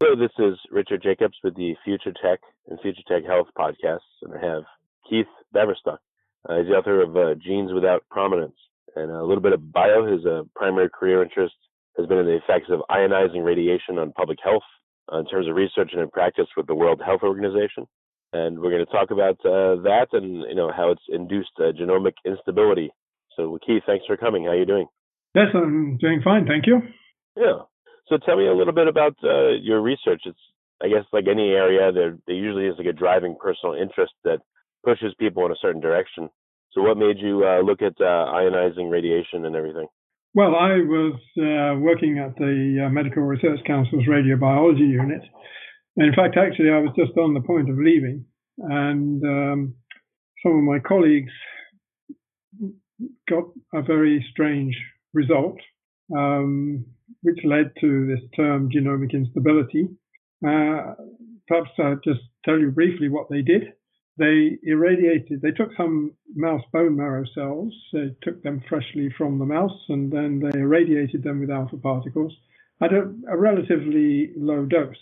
Hello, this is Richard Jacobs with the Future Tech and Future Tech Health podcasts, and I have Keith Baverstock. He's the author of Genes Without Prominence, and a little bit of bio. His primary career interest has been in the effects of ionizing radiation on public health in terms of research and in practice with the World Health Organization. And we're going to talk about that and how it's induced genomic instability. So, Keith, thanks for coming. How are you doing? Yes, I'm doing fine. Thank you. Yeah. So tell me a little bit about your research. It's, I guess, like any area, there usually is like a driving personal interest that pushes people in a certain direction. So what made you look at ionizing radiation and everything? Well, I was working at the Medical Research Council's radiobiology unit. In fact, actually, I was just on the point of leaving. And some of my colleagues got a very strange result, which led to this term genomic instability. Perhaps I'll just tell you briefly what they did. They took some mouse bone marrow cells, they took them freshly from the mouse, and then they irradiated them with alpha particles at a relatively low dose.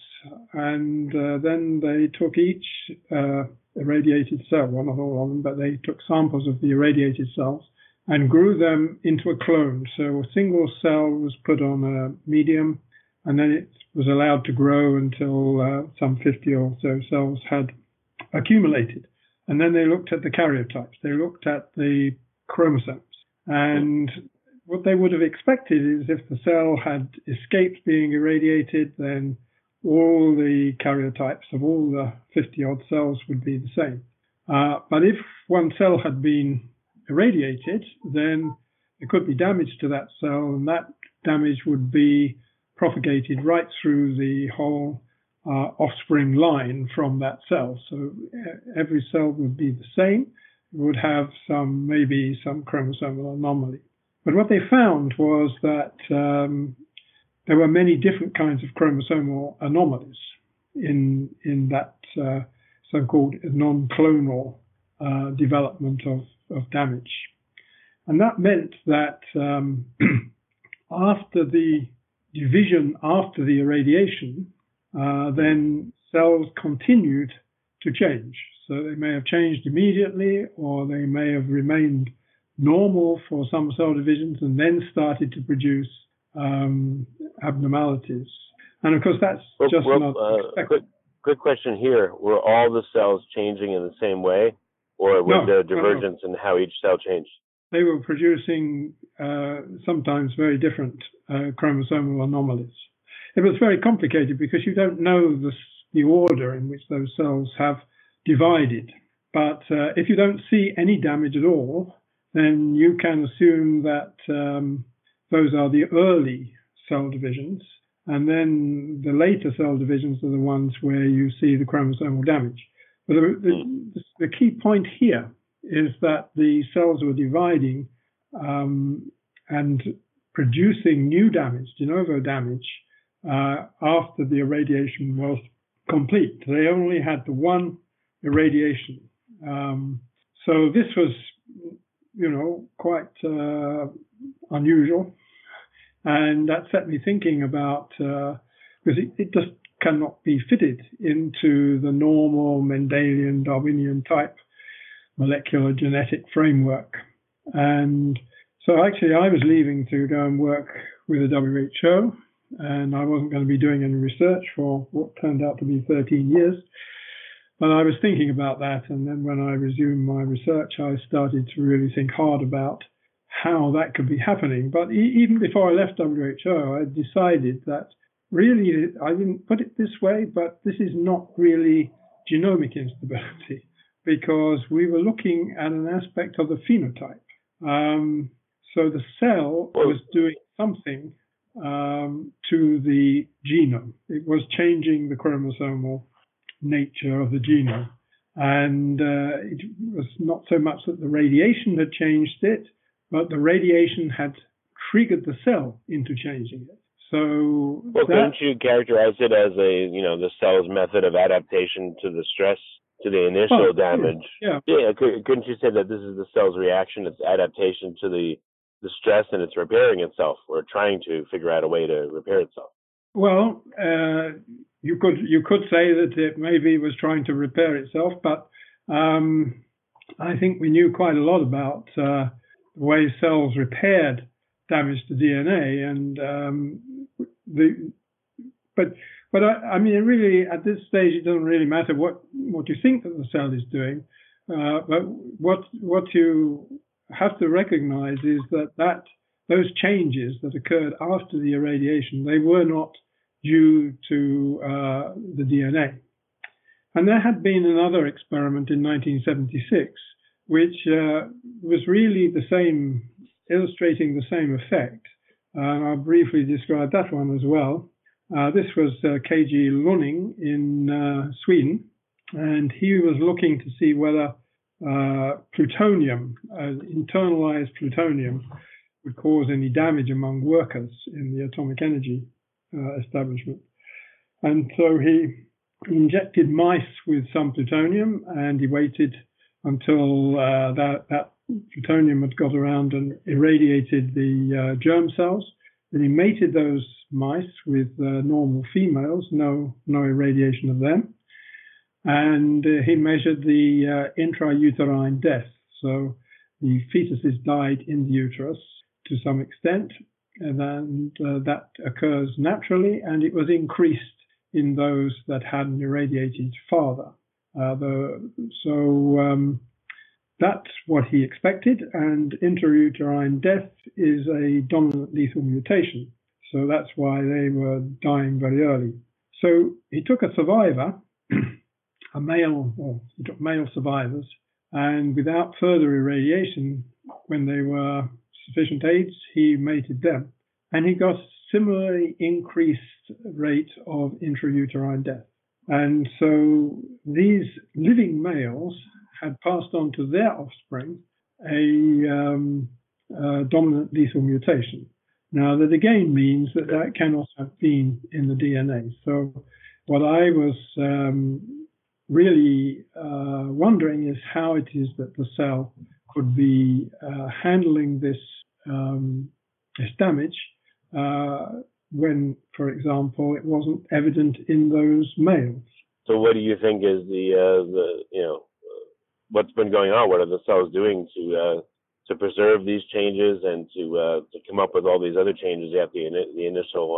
And then they took each irradiated cell, well, not all of them, but they took samples of the irradiated cells and grew them into a clone. So a single cell was put on a medium, and then it was allowed to grow until some 50 or so cells had accumulated. And then they looked at the karyotypes. They looked at the chromosomes. And what they would have expected is if the cell had escaped being irradiated, then all the karyotypes of all the 50-odd cells would be the same. But if one cell had been irradiated, then there could be damage to that cell, and that damage would be propagated right through the whole offspring line from that cell. So every cell would be the same, would have maybe some chromosomal anomaly. But what they found was that there were many different kinds of chromosomal anomalies in that so-called non-clonal development of damage. And that meant that after the division, after the irradiation, then cells continued to change. So they may have changed immediately, or they may have remained normal for some cell divisions and then started to produce abnormalities. And of course, that's not expected. Quick question here. Were all the cells changing in the same way? Or was there a divergence in how each cell changed? They were producing sometimes very different chromosomal anomalies. It was very complicated because you don't know the order in which those cells have divided. But if you don't see any damage at all, then you can assume that those are the early cell divisions. And then the later cell divisions are the ones where you see the chromosomal damage. But the key point here is that the cells were dividing and producing new damage, de novo damage, after the irradiation was complete. They only had the one irradiation. So this was, quite unusual. And that set me thinking about, because it just cannot be fitted into the normal Mendelian, Darwinian type molecular genetic framework. And so actually I was leaving to go and work with the WHO and I wasn't going to be doing any research for what turned out to be 13 years. But I was thinking about that, and then when I resumed my research, I started to really think hard about how that could be happening. But even before I left WHO, I decided that really, I didn't put it this way, but this is not really genomic instability, because we were looking at an aspect of the phenotype. So the cell was doing something to the genome. It was changing the chromosomal nature of the genome. And it was not so much that the radiation had changed it, but the radiation had triggered the cell into changing it. So couldn't you characterize it as the cell's method of adaptation to the stress, to the initial damage? Yeah. Yeah. Couldn't you say that this is the cell's reaction, its adaptation to the stress, and it's repairing itself or trying to figure out a way to repair itself? Well, you could say that it maybe was trying to repair itself, but I think we knew quite a lot about the way cells repaired damage to DNA, and but I mean, really at this stage it doesn't really matter what you think that the cell is doing, but what you have to recognize is that those changes that occurred after the irradiation, they were not due to the DNA. And there had been another experiment in 1976, which was really the same, illustrating the same effect. And I'll briefly describe that one as well. This was KG Lunning in Sweden, and he was looking to see whether plutonium, internalized plutonium, would cause any damage among workers in the atomic energy establishment. And so he injected mice with some plutonium, and he waited until that plutonium had got around and irradiated the germ cells. Then he mated those mice with normal females, no irradiation of them. And he measured the intrauterine death. So the fetuses died in the uterus to some extent, and that occurs naturally, and it was increased in those that had an irradiated father. That's what he expected, and intrauterine death is a dominant lethal mutation. So that's why they were dying very early. So he took a survivor, he took male survivors, and without further irradiation, when they were sufficient age, he mated them. And he got a similarly increased rate of intrauterine death. And so these living males had passed on to their offspring a dominant lethal mutation. Now, that again means that cannot have been in the DNA. So what I was really wondering is how it is that the cell could be handling this damage when, for example, it wasn't evident in those males. So what do you think is what's been going on? What are the cells doing to preserve these changes and to come up with all these other changes after the initial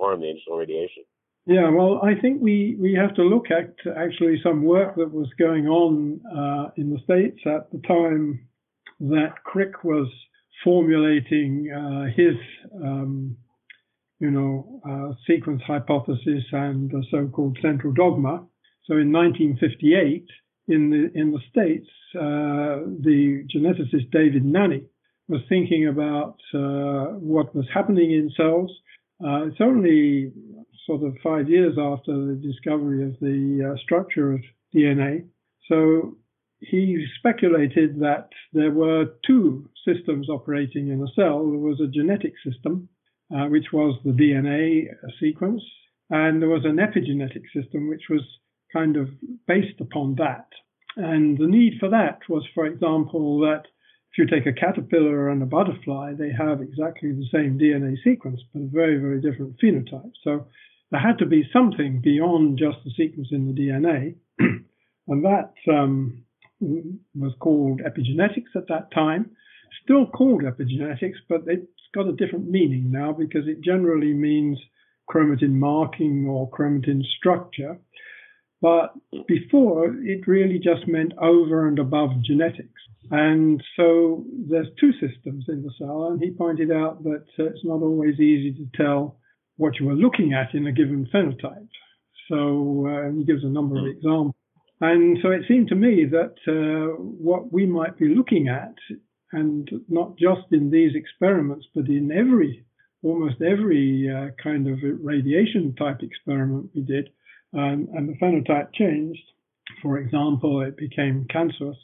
harm, the initial radiation? Yeah, well, I think we have to look at actually some work that was going on in the States at the time that Crick was formulating his sequence hypothesis and the so-called central dogma. So in 1958. In the States, the geneticist David Nanney was thinking about what was happening in cells. It's only sort of 5 years after the discovery of the structure of DNA. So he speculated that there were two systems operating in a cell. There was a genetic system, which was the DNA sequence, and there was an epigenetic system, which was kind of based upon that. And the need for that was, for example, that if you take a caterpillar and a butterfly, they have exactly the same DNA sequence, but a very, very different phenotype. So there had to be something beyond just the sequence in the DNA. And that was called epigenetics at that time. still called epigenetics, but it's got a different meaning now because it generally means chromatin marking or chromatin structure. But before, it really just meant over and above genetics. And so there's two systems in the cell, and he pointed out that it's not always easy to tell what you were looking at in a given phenotype. So he gives a number of examples. And so it seemed to me that what we might be looking at, and not just in these experiments, but in almost every kind of radiation type experiment we did, and the phenotype changed. For example, it became cancerous.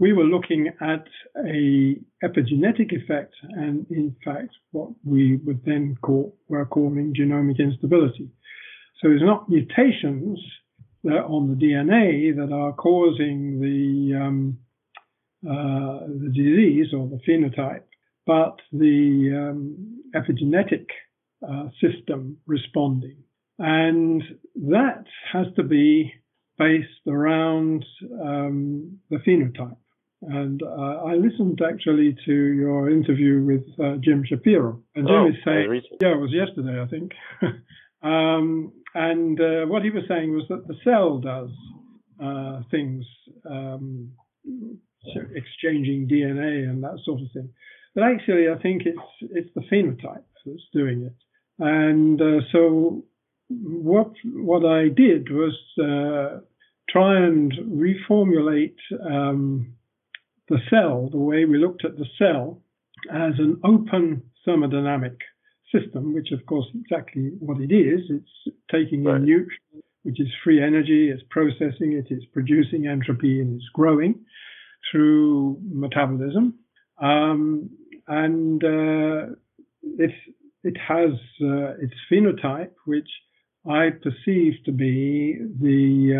We were looking at an epigenetic effect, and in fact, what we would then were calling genomic instability. So it's not mutations on the DNA that are causing the disease or the phenotype, but the epigenetic system responding. And that has to be based around the phenotype. And I listened actually to your interview with Jim Shapiro. And Jim is saying, yeah, it was yesterday, I think. And what he was saying was that the cell does things, so exchanging DNA and that sort of thing. But actually, I think it's the phenotype that's doing it. And so what I did was try and reformulate the cell, the way we looked at the cell, as an open thermodynamic system, which of course is exactly what it is. It's taking in nutrients, which is free energy, it's processing it, it's producing entropy, and it's growing through metabolism. And it has its phenotype, which I perceive to be the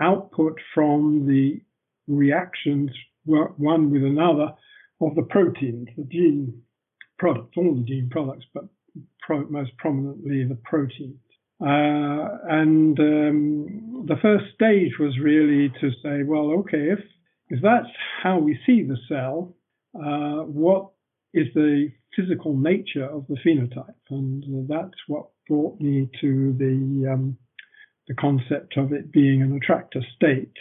output from the reactions, one with another, of the proteins, the gene products, all the gene products, but most prominently the proteins. And the first stage was really to say, well, okay, if that's how we see the cell, what is the physical nature of the phenotype? And that's what brought me to the concept of it being an attractor state.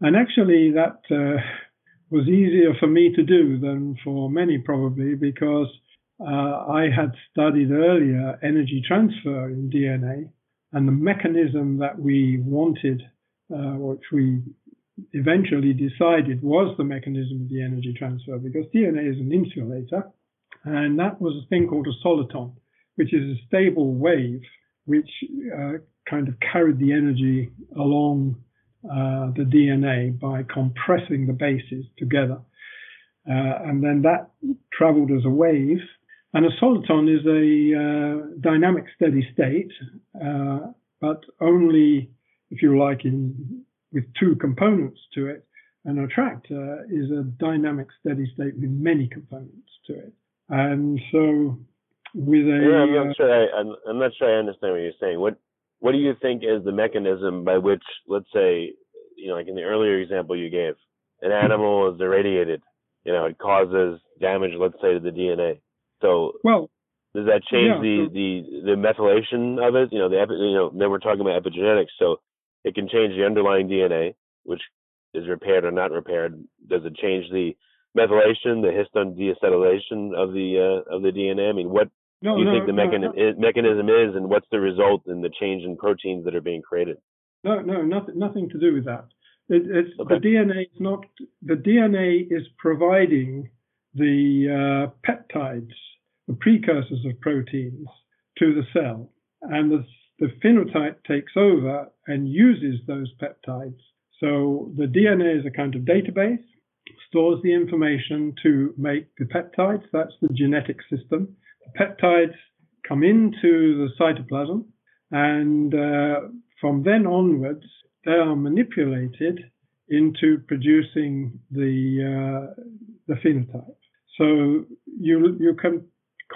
And actually that was easier for me to do than for many probably, because I had studied earlier energy transfer in DNA, and the mechanism that we wanted, which we eventually decided was the mechanism of the energy transfer, because DNA is an insulator. And that was a thing called a soliton, which is a stable wave which kind of carried the energy along the DNA by compressing the bases together. And then that traveled as a wave. And a soliton is a dynamic steady state, but only, if you like, with two components to it. An attractor is a dynamic steady state with many components to it. And so, I'm not sure I understand what you're saying. What do you think is the mechanism by which, let's say, like in the earlier example you gave, an animal is irradiated, it causes damage, let's say, to the DNA. So, does that change the methylation of it? Then we're talking about epigenetics, so it can change the underlying DNA, which is repaired or not repaired. Does it change the methylation, the histone deacetylation of the DNA? I mean, what do you think the mechanism is, and what's the result in the change in proteins that are being created? Nothing to do with that. The DNA is providing the peptides, the precursors of proteins, to the cell, and the phenotype takes over and uses those peptides. So the DNA is a kind of database. Stores the information to make the peptides. That's the genetic system. The peptides come into the cytoplasm, and from then onwards, they are manipulated into producing the phenotype. So you can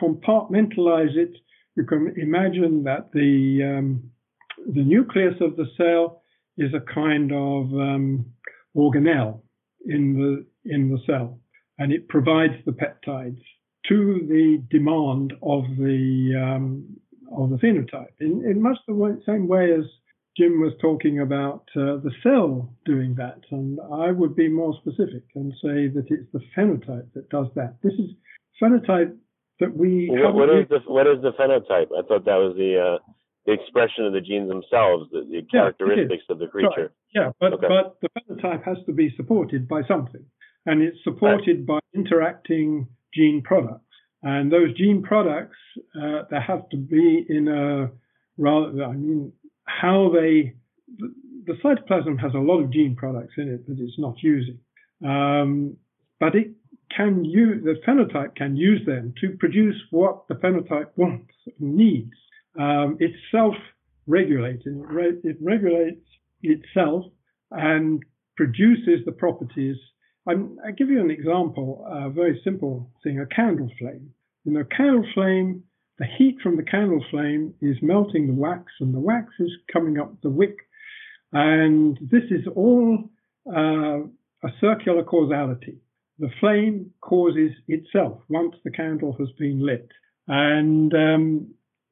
compartmentalize it. You can imagine that the nucleus of the cell is a kind of organelle in the cell, and it provides the peptides to the demand of the phenotype in much the same way as Jim was talking about the cell doing that. And I would be more specific and say that it's the phenotype that does that. This is phenotype that we. What is the phenotype? I thought that was the expression of the genes themselves, the characteristics of the creature. Right. Yeah, but the phenotype has to be supported by something, and it's supported by interacting gene products. And those gene products, they have to be in a rather, I mean, how they, the cytoplasm has a lot of gene products in it that it's not using. But it can use, the phenotype can use them to produce what the phenotype wants and needs. It's self-regulating. It regulates itself and produces the properties. I'll give you an example, a very simple thing, a candle flame. In a candle flame, the heat from the candle flame is melting the wax, and the wax is coming up the wick. And this is all a circular causality. The flame causes itself once the candle has been lit. And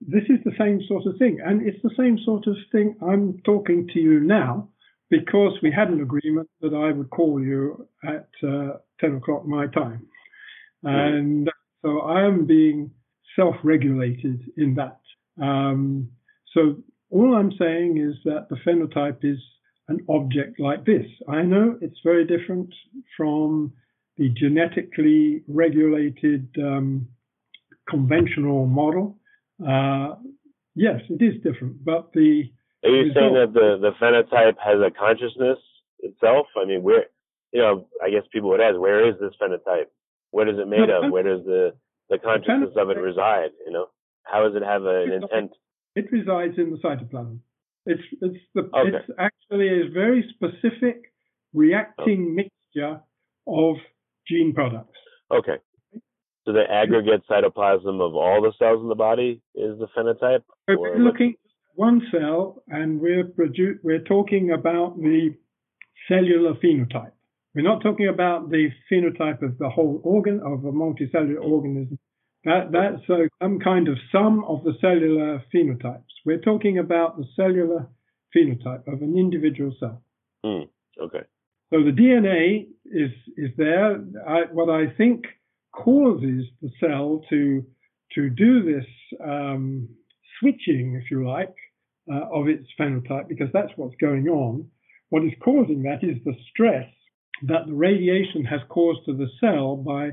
this is the same sort of thing. And it's the same sort of thing I'm talking to you now, because we had an agreement that I would call you at 10 o'clock my time. And so I am being self-regulated in that. So all I'm saying is that the phenotype is an object like this. I know it's very different from the genetically regulated conventional model. Yes, it is different, but the... Are you saying that the phenotype has a consciousness itself? I mean, where, you know, I guess people would ask, where is this phenotype? What is it made of? Where does the consciousness of it reside? You know, how does it have an intent? It resides in the cytoplasm. It's actually a very specific reacting mixture of gene products. Okay. So the aggregate cytoplasm of all the cells in the body is the phenotype? So we're looking one cell, and we're talking about the cellular phenotype. We're not talking about the phenotype of the whole organ, of a multicellular organism. That's some kind of sum of the cellular phenotypes. We're talking about the cellular phenotype of an individual cell. Okay. So the DNA is there. What I think causes the cell to do this switching, if you like, of its phenotype, because that's what's going on. What is causing that is the stress that the radiation has caused to the cell by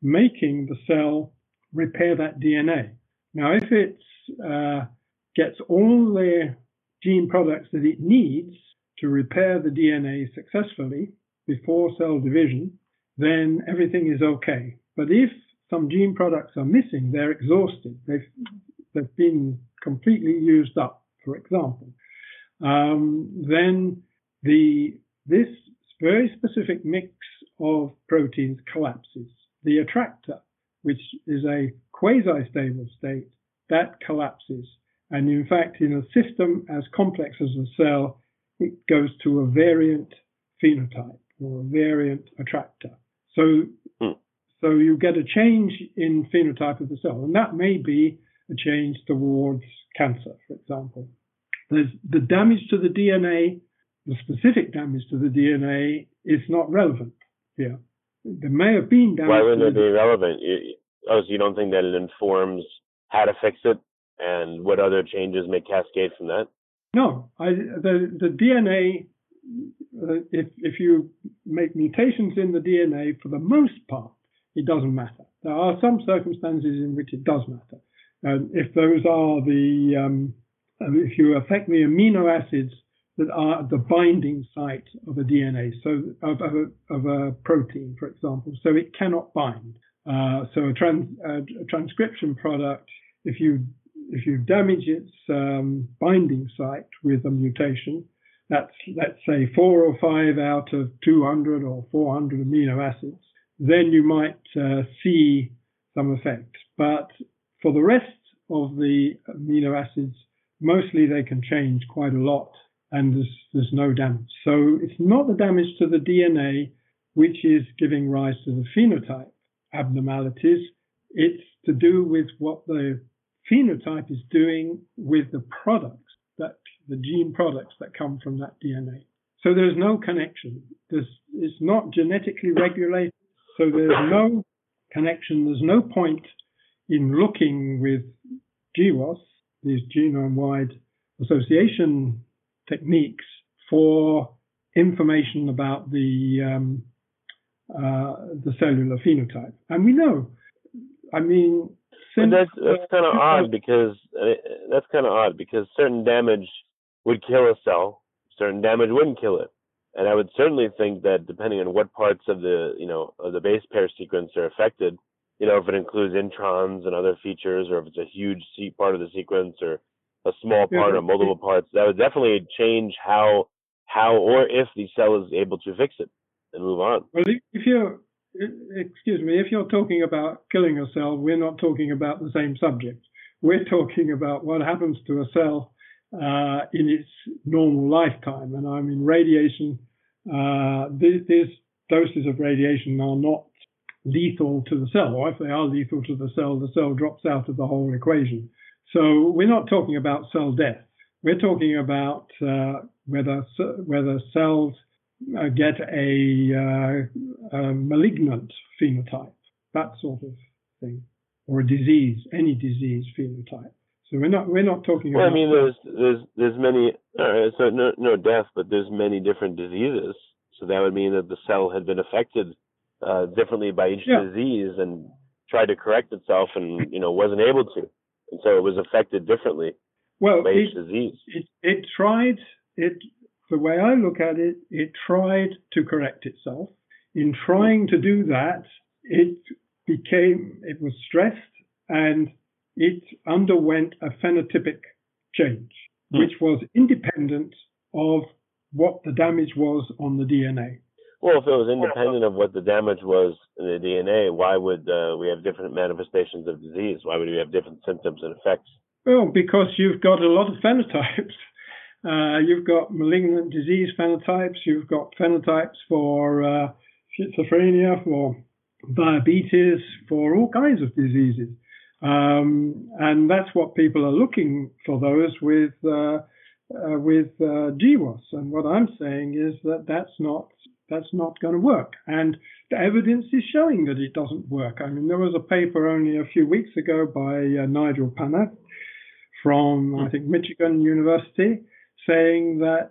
making the cell repair that DNA. Now, if it gets all the gene products that it needs to repair the DNA successfully before cell division, then everything is okay. But if some gene products are missing, they're exhausted. They've been completely used up, for example, then this very specific mix of proteins collapses. The attractor, which is a quasi-stable state, that collapses. And in fact, in a system as complex as a cell, it goes to a variant phenotype or a variant attractor. So you get a change in phenotype of the cell, and that may be a change towards cancer, for example. There's the damage to the DNA, the specific damage to the DNA is not relevant here. There may have been damage. Why wouldn't it be relevant? So you don't think that it informs how to fix it and what other changes may cascade from that? No. The DNA, if you make mutations in the DNA, for the most part, it doesn't matter. There are some circumstances in which it does matter. And if those are if you affect the amino acids that are at the binding site of a DNA, so of a protein, for example, so it cannot bind. So a transcription product, if you damage its binding site with a mutation, that's, let's say, 4 or 5 out of 200 or 400 amino acids, then you might see some effect. But for the rest of the amino acids, mostly they can change quite a lot, and there's no damage. So it's not the damage to the DNA which is giving rise to the phenotype abnormalities. It's to do with what the phenotype is doing with the products, that the gene products that come from that DNA. So there's no connection. It's not genetically regulated, so there's no connection. There's no point in looking with GWAS, these genome-wide association techniques, for information about the cellular phenotype. And we know, I mean... That's kind of odd because certain damage would kill a cell, certain damage wouldn't kill it. And I would certainly think that depending on what parts of the, you know, of the base pair sequence are affected, you know, if it includes introns and other features, or if it's a huge part of the sequence, or a small part, or multiple parts, that would definitely change how or if the cell is able to fix it and move on. Well, if you're talking about killing a cell, we're not talking about the same subject. We're talking about what happens to a cell in its normal lifetime. And I mean, radiation, these doses of radiation are not lethal to the cell, or if they are lethal to the cell drops out of the whole equation. So we're not talking about cell death. We're talking about whether cells get a malignant phenotype, that sort of thing, or a disease, any disease phenotype. So we're not talking about. Well, I mean, there's many. So no death, but there's many different diseases. So that would mean that the cell had been affected differently by each disease and tried to correct itself, and wasn't able to. And so it was affected differently by each disease. The way I look at it, it tried to correct itself. In trying to do that, it was stressed, and it underwent a phenotypic change, which was independent of what the damage was on the DNA. Well, if it was independent of what the damage was in the DNA, why would we have different manifestations of disease? Why would we have different symptoms and effects? Well, because you've got a lot of phenotypes. You've got malignant disease phenotypes. You've got phenotypes for schizophrenia, for diabetes, for all kinds of diseases. And that's what people are looking for, those with GWAS. And what I'm saying is that that's not going to work. And the evidence is showing that it doesn't work. I mean, there was a paper only a few weeks ago by Nigel Panath from, I think, Michigan University, saying that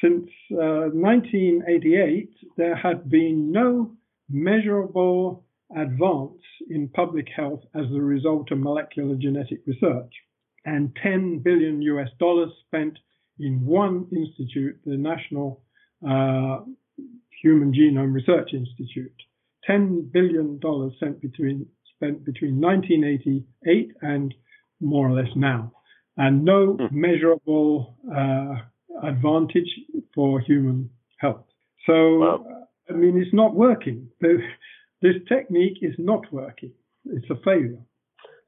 since 1988, there had been no measurable advance in public health as the result of molecular genetic research. And $10 billion spent in one institute, the National Human Genome Research Institute. $10 billion spent between 1988 and more or less now, and no measurable advantage for human health. So, wow. I mean, it's not working. This technique is not working. It's a failure.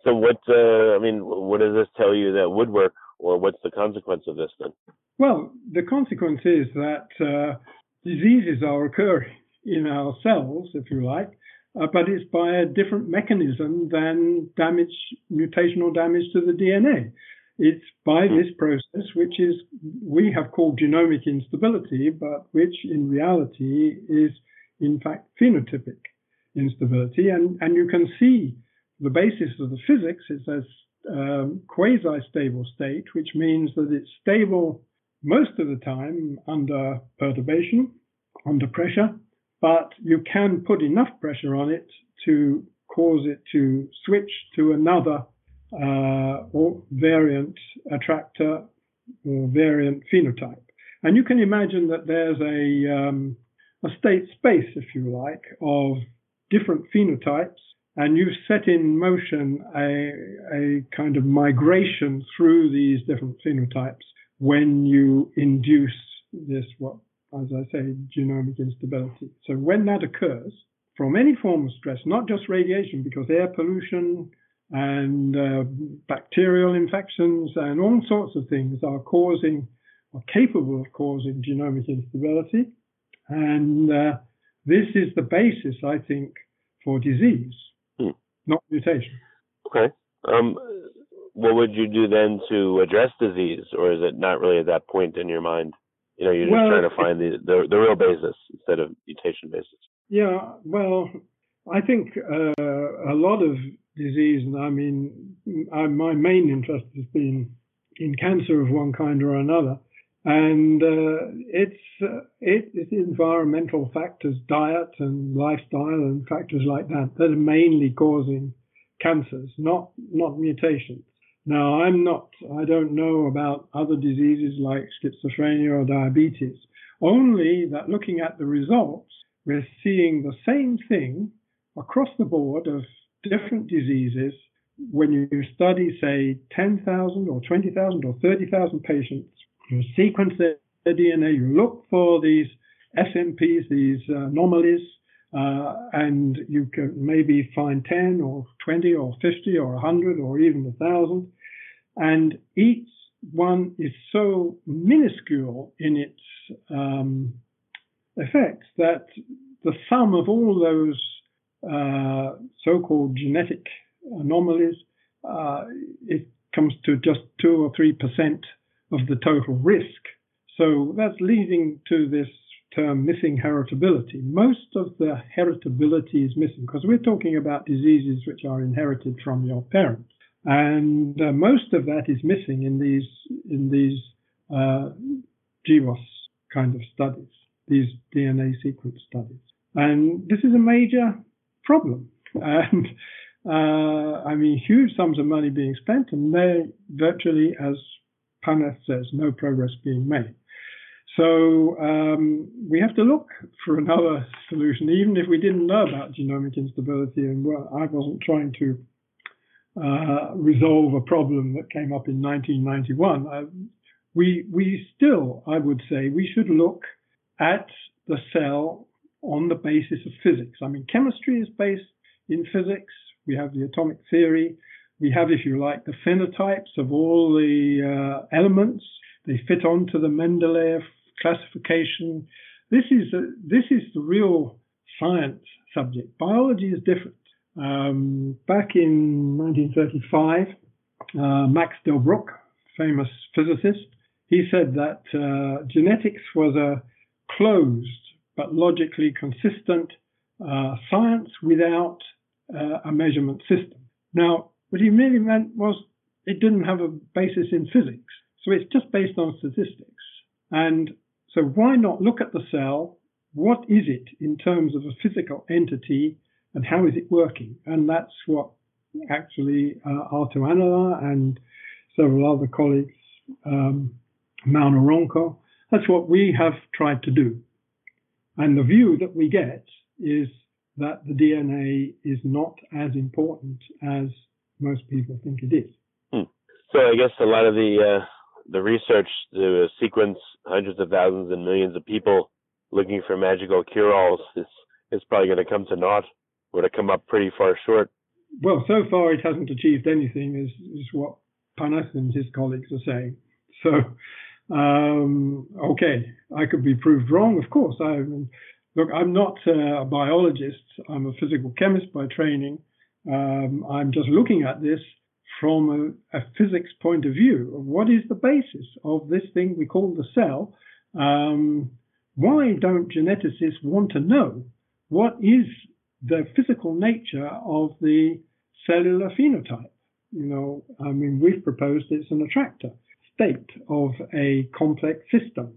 So what does this tell you that would work, or what's the consequence of this then? Well, the consequence is that diseases are occurring in our cells, if you like, but it's by a different mechanism than mutational damage to the DNA. It's by this process, which is we have called genomic instability, but which in reality is in fact phenotypic instability. And you can see the basis of the physics is as quasi-stable state, which means that it's stable most of the time under perturbation, under pressure, but you can put enough pressure on it to cause it to switch to another or variant attractor or variant phenotype. And you can imagine that there's a state space, if you like, of different phenotypes, and you've set in motion a kind of migration through these different phenotypes when you induce this, as I say, genomic instability. So when that occurs, from any form of stress, not just radiation, because air pollution and bacterial infections and all sorts of things are causing, or capable of causing, genomic instability. And This is the basis, I think, for disease, not mutation. Okay. What would you do then to address disease, or is it not really at that point in your mind? You know, you're just trying to find the real basis instead of mutation basis. Yeah, well, I think a lot of disease, and I mean, my main interest has been in cancer of one kind or another, and it's environmental factors, diet and lifestyle and factors like that are mainly causing cancers, not mutations. Now, I don't know about other diseases like schizophrenia or diabetes, only that looking at the results, we're seeing the same thing across the board of different diseases. When you study, say, 10,000 or 20,000 or 30,000 patients, you sequence their DNA, you look for these SNPs, these anomalies, and you can maybe find 10 or 20 or 50 or 100 or even 1,000. And each one is so minuscule in its effects that the sum of all those so-called genetic anomalies, it comes to just 2 or 3% of the total risk. So that's leading to this term missing heritability. Most of the heritability is missing because we're talking about diseases which are inherited from your parents. And most of that is missing in these GWAS kind of studies, these DNA sequence studies. And this is a major problem. And I mean, huge sums of money being spent, and there virtually, as Panath says, no progress being made. So we have to look for another solution, even if we didn't know about genomic instability. And well, I wasn't trying to resolve a problem that came up in 1991. We still, I would say, we should look at the cell on the basis of physics. I mean, chemistry is based in physics. We have the atomic theory. We have, if you like, the phenotypes of all the elements. They fit onto the Mendeleev classification. This is the real science subject. Biology is different. Back in 1935, Max Delbrück, famous physicist, he said that genetics was a closed but logically consistent science without a measurement system. Now, what he really meant was it didn't have a basis in physics. So it's just based on statistics. And so why not look at the cell? What is it in terms of a physical entity and how is it working? And that's what actually Arto Anila and several other colleagues, Mauno Ronkko, that's what we have tried to do. And the view that we get is that the DNA is not as important as most people think it is. So I guess a lot of the research to sequence hundreds of thousands and millions of people looking for magical cure-alls is probably going to come to naught or to come up pretty far short. Well, so far it hasn't achieved anything, is what Panath and his colleagues are saying. So, okay, I could be proved wrong, of course. Look, I'm not a biologist. I'm a physical chemist by training. I'm just looking at this from a physics point of view. What is the basis of this thing we call the cell? Why don't geneticists want to know what is the physical nature of the cellular phenotype? You know, I mean, we've proposed it's an attractor state of a complex system.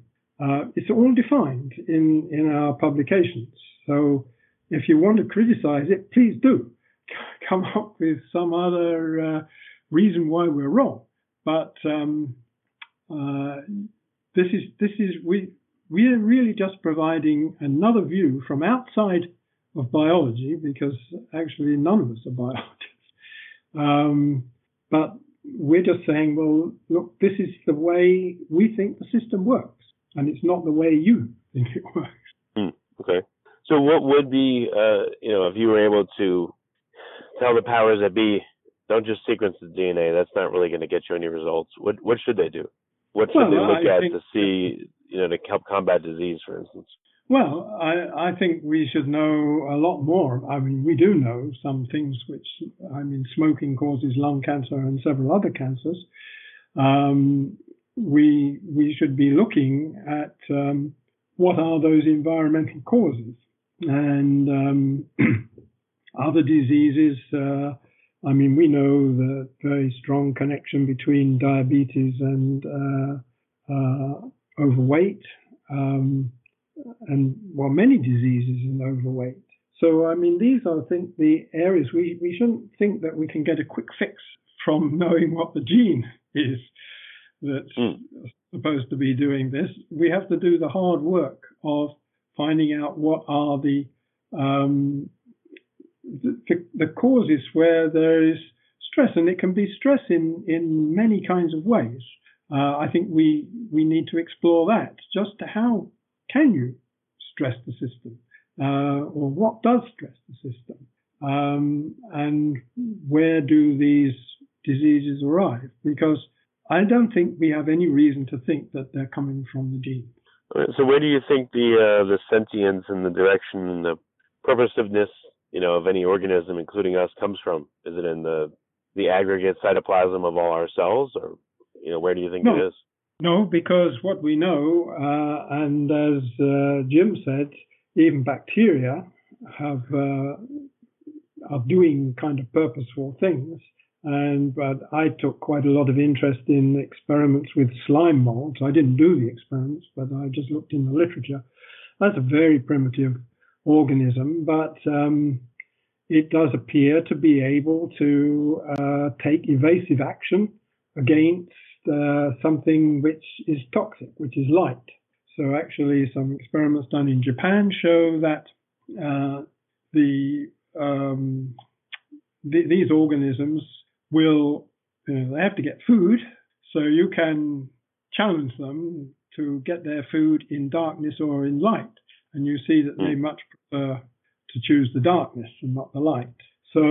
It's all defined in our publications. So if you want to criticize it, please do. Come up with some other reason why we're wrong, but this is we're really just providing another view from outside of biology, because actually none of us are biologists. But we're just saying, well, look, this is the way we think the system works, and it's not the way you think it works. Okay. So what would be if you were able to tell the powers that be, don't just sequence the DNA. That's not really going to get you any results. What should they do? What should they look at to see, to help combat disease, for instance? Well, I think we should know a lot more. I mean, we do know some things which, I mean, smoking causes lung cancer and several other cancers. We should be looking at what are those environmental causes, and other diseases. I mean, we know the very strong connection between diabetes and overweight, and well, many diseases in overweight. So, I mean, these are, I think, the areas we shouldn't think that we can get a quick fix from knowing what the gene is that's supposed to be doing this. We have to do the hard work of finding out what are the causes where there is stress, and it can be stress in many kinds of ways. I think we need to explore that, just how can you stress the system, or what does stress the system, and where do these diseases arrive? Because I don't think we have any reason to think that they're coming from the gene. So where do you think the sentience and the direction and the purposiveness, you know, of any organism, including us, comes from? Is it in the aggregate cytoplasm of all our cells, or you know, where do you think it is? No, because what we know, and as Jim said, even bacteria are doing kind of purposeful things. But I took quite a lot of interest in experiments with slime molds. I didn't do the experiments, but I just looked in the literature. That's a very primitive organism, but it does appear to be able to take evasive action against something which is toxic, which is light. So actually, some experiments done in Japan show that these organisms will, you know, they have to get food, so you can challenge them to get their food in darkness or in light, and you see that they much prefer to choose the darkness and not the light. So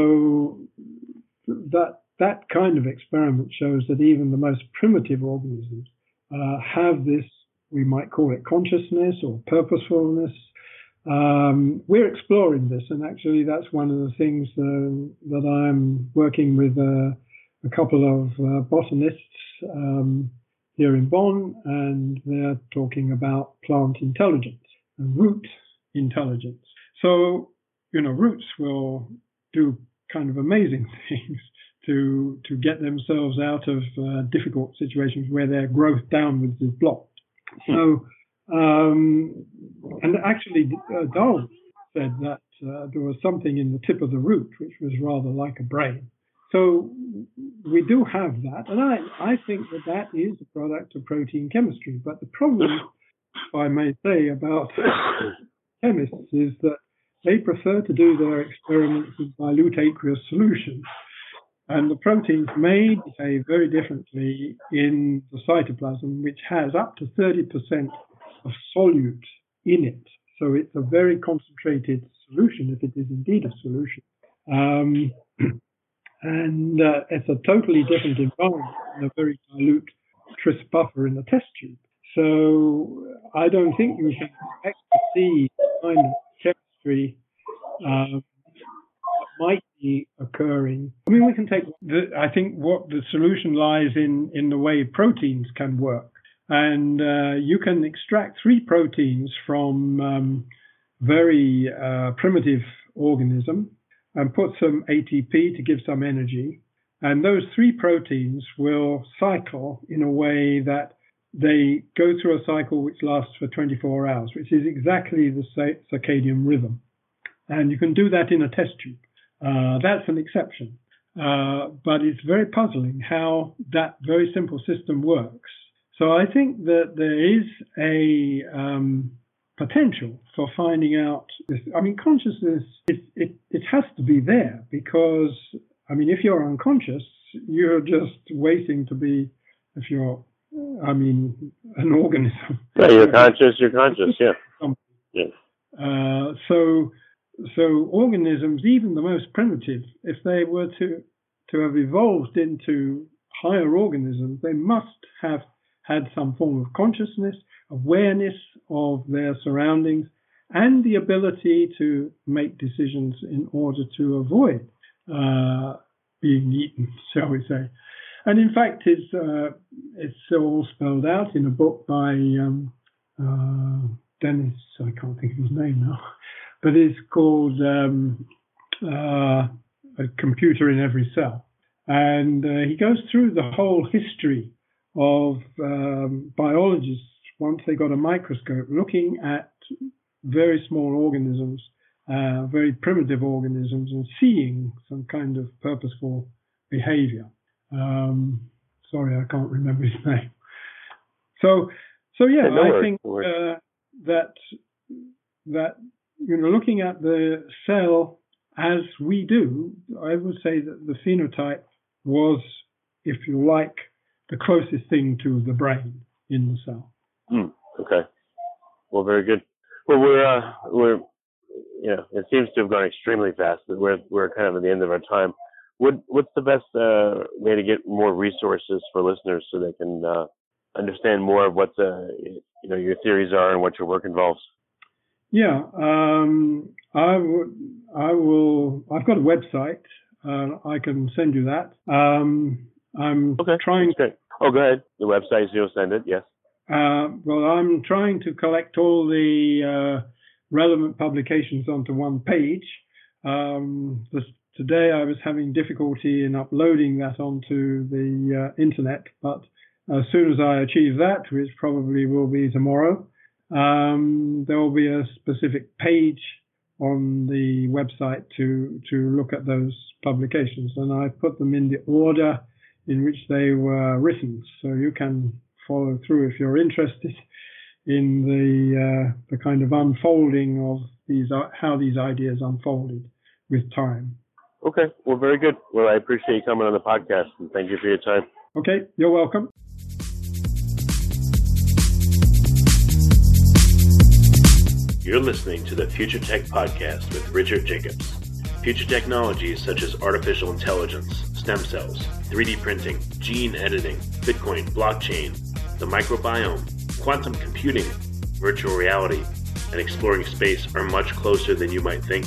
that kind of experiment shows that even the most primitive organisms have this, we might call it consciousness or purposefulness. We're exploring this, and actually that's one of the things that I'm working with a couple of botanists here in Bonn, and they're talking about plant intelligence and root intelligence. So, you know, roots will do kind of amazing things to get themselves out of difficult situations where their growth downwards is blocked. So and actually, Darwin said that there was something in the tip of the root which was rather like a brain. So we do have that, and I think that is a product of protein chemistry. But the problem, if I may say, about chemists is that they prefer to do their experiments in dilute aqueous solutions, and the proteins may behave very differently in the cytoplasm, which has up to 30% of solute in it. So it's a very concentrated solution, if it is indeed a solution. And it's a totally different environment than a very dilute tris buffer in the test tube. So I don't think you can expect to see the kind of chemistry that might be occurring. I mean, we can take, I think what the solution lies in the way proteins can work. And you can extract three proteins from very primitive organism and put some ATP to give some energy. And those three proteins will cycle in a way that they go through a cycle which lasts for 24 hours, which is exactly the circadian rhythm. And you can do that in a test tube. That's an exception. But it's very puzzling how that very simple system works. So I think that there is a potential for finding out this. I mean, consciousness, it has to be there, because, I mean, if you're unconscious, you're just waiting to be, if you're, I mean, an organism. Yeah, you're conscious, yeah. So organisms, even the most primitive, if they were to have evolved into higher organisms, they must have had some form of consciousness, awareness of their surroundings, and the ability to make decisions in order to avoid being eaten, shall we say. And in fact, it's all spelled out in a book by Dennis, I can't think of his name now, but it's called A Computer in Every Cell. And he goes through the whole history of biologists, once they got a microscope, looking at very small organisms, very primitive organisms, and seeing some kind of purposeful behavior. Sorry, I can't remember his name. So yeah, I think that you know, looking at the cell as we do, I would say that the phenotype was, if you like, the closest thing to the brain in the cell. Okay. Well, very good. Well, we're you know, it seems to have gone extremely fast, but we're kind of at the end of our time. What's the best way to get more resources for listeners so they can understand more of what you know, your theories are and what your work involves? Yeah, I've got a website. I can send you that. Oh, go ahead. The website, you'll send it. Yes. Well, I'm trying to collect all the relevant publications onto one page. Today I was having difficulty in uploading that onto the internet, but as soon as I achieve that, which probably will be tomorrow, there will be a specific page on the website to look at those publications, and I put them in the order in which they were written, so you can follow through if you're interested in the kind of unfolding of how these ideas unfolded with time. Okay. Well, very good. Well, I appreciate you coming on the podcast, and thank you for your time. Okay. You're welcome. You're listening to the Future Tech Podcast with Richard Jacobs. Future technologies such as artificial intelligence, stem cells, 3D printing, gene editing, Bitcoin, blockchain, the microbiome, quantum computing, virtual reality, and exploring space are much closer than you might think.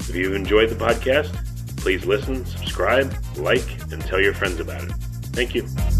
If you enjoyed the podcast, please listen, subscribe, like, and tell your friends about it. Thank you.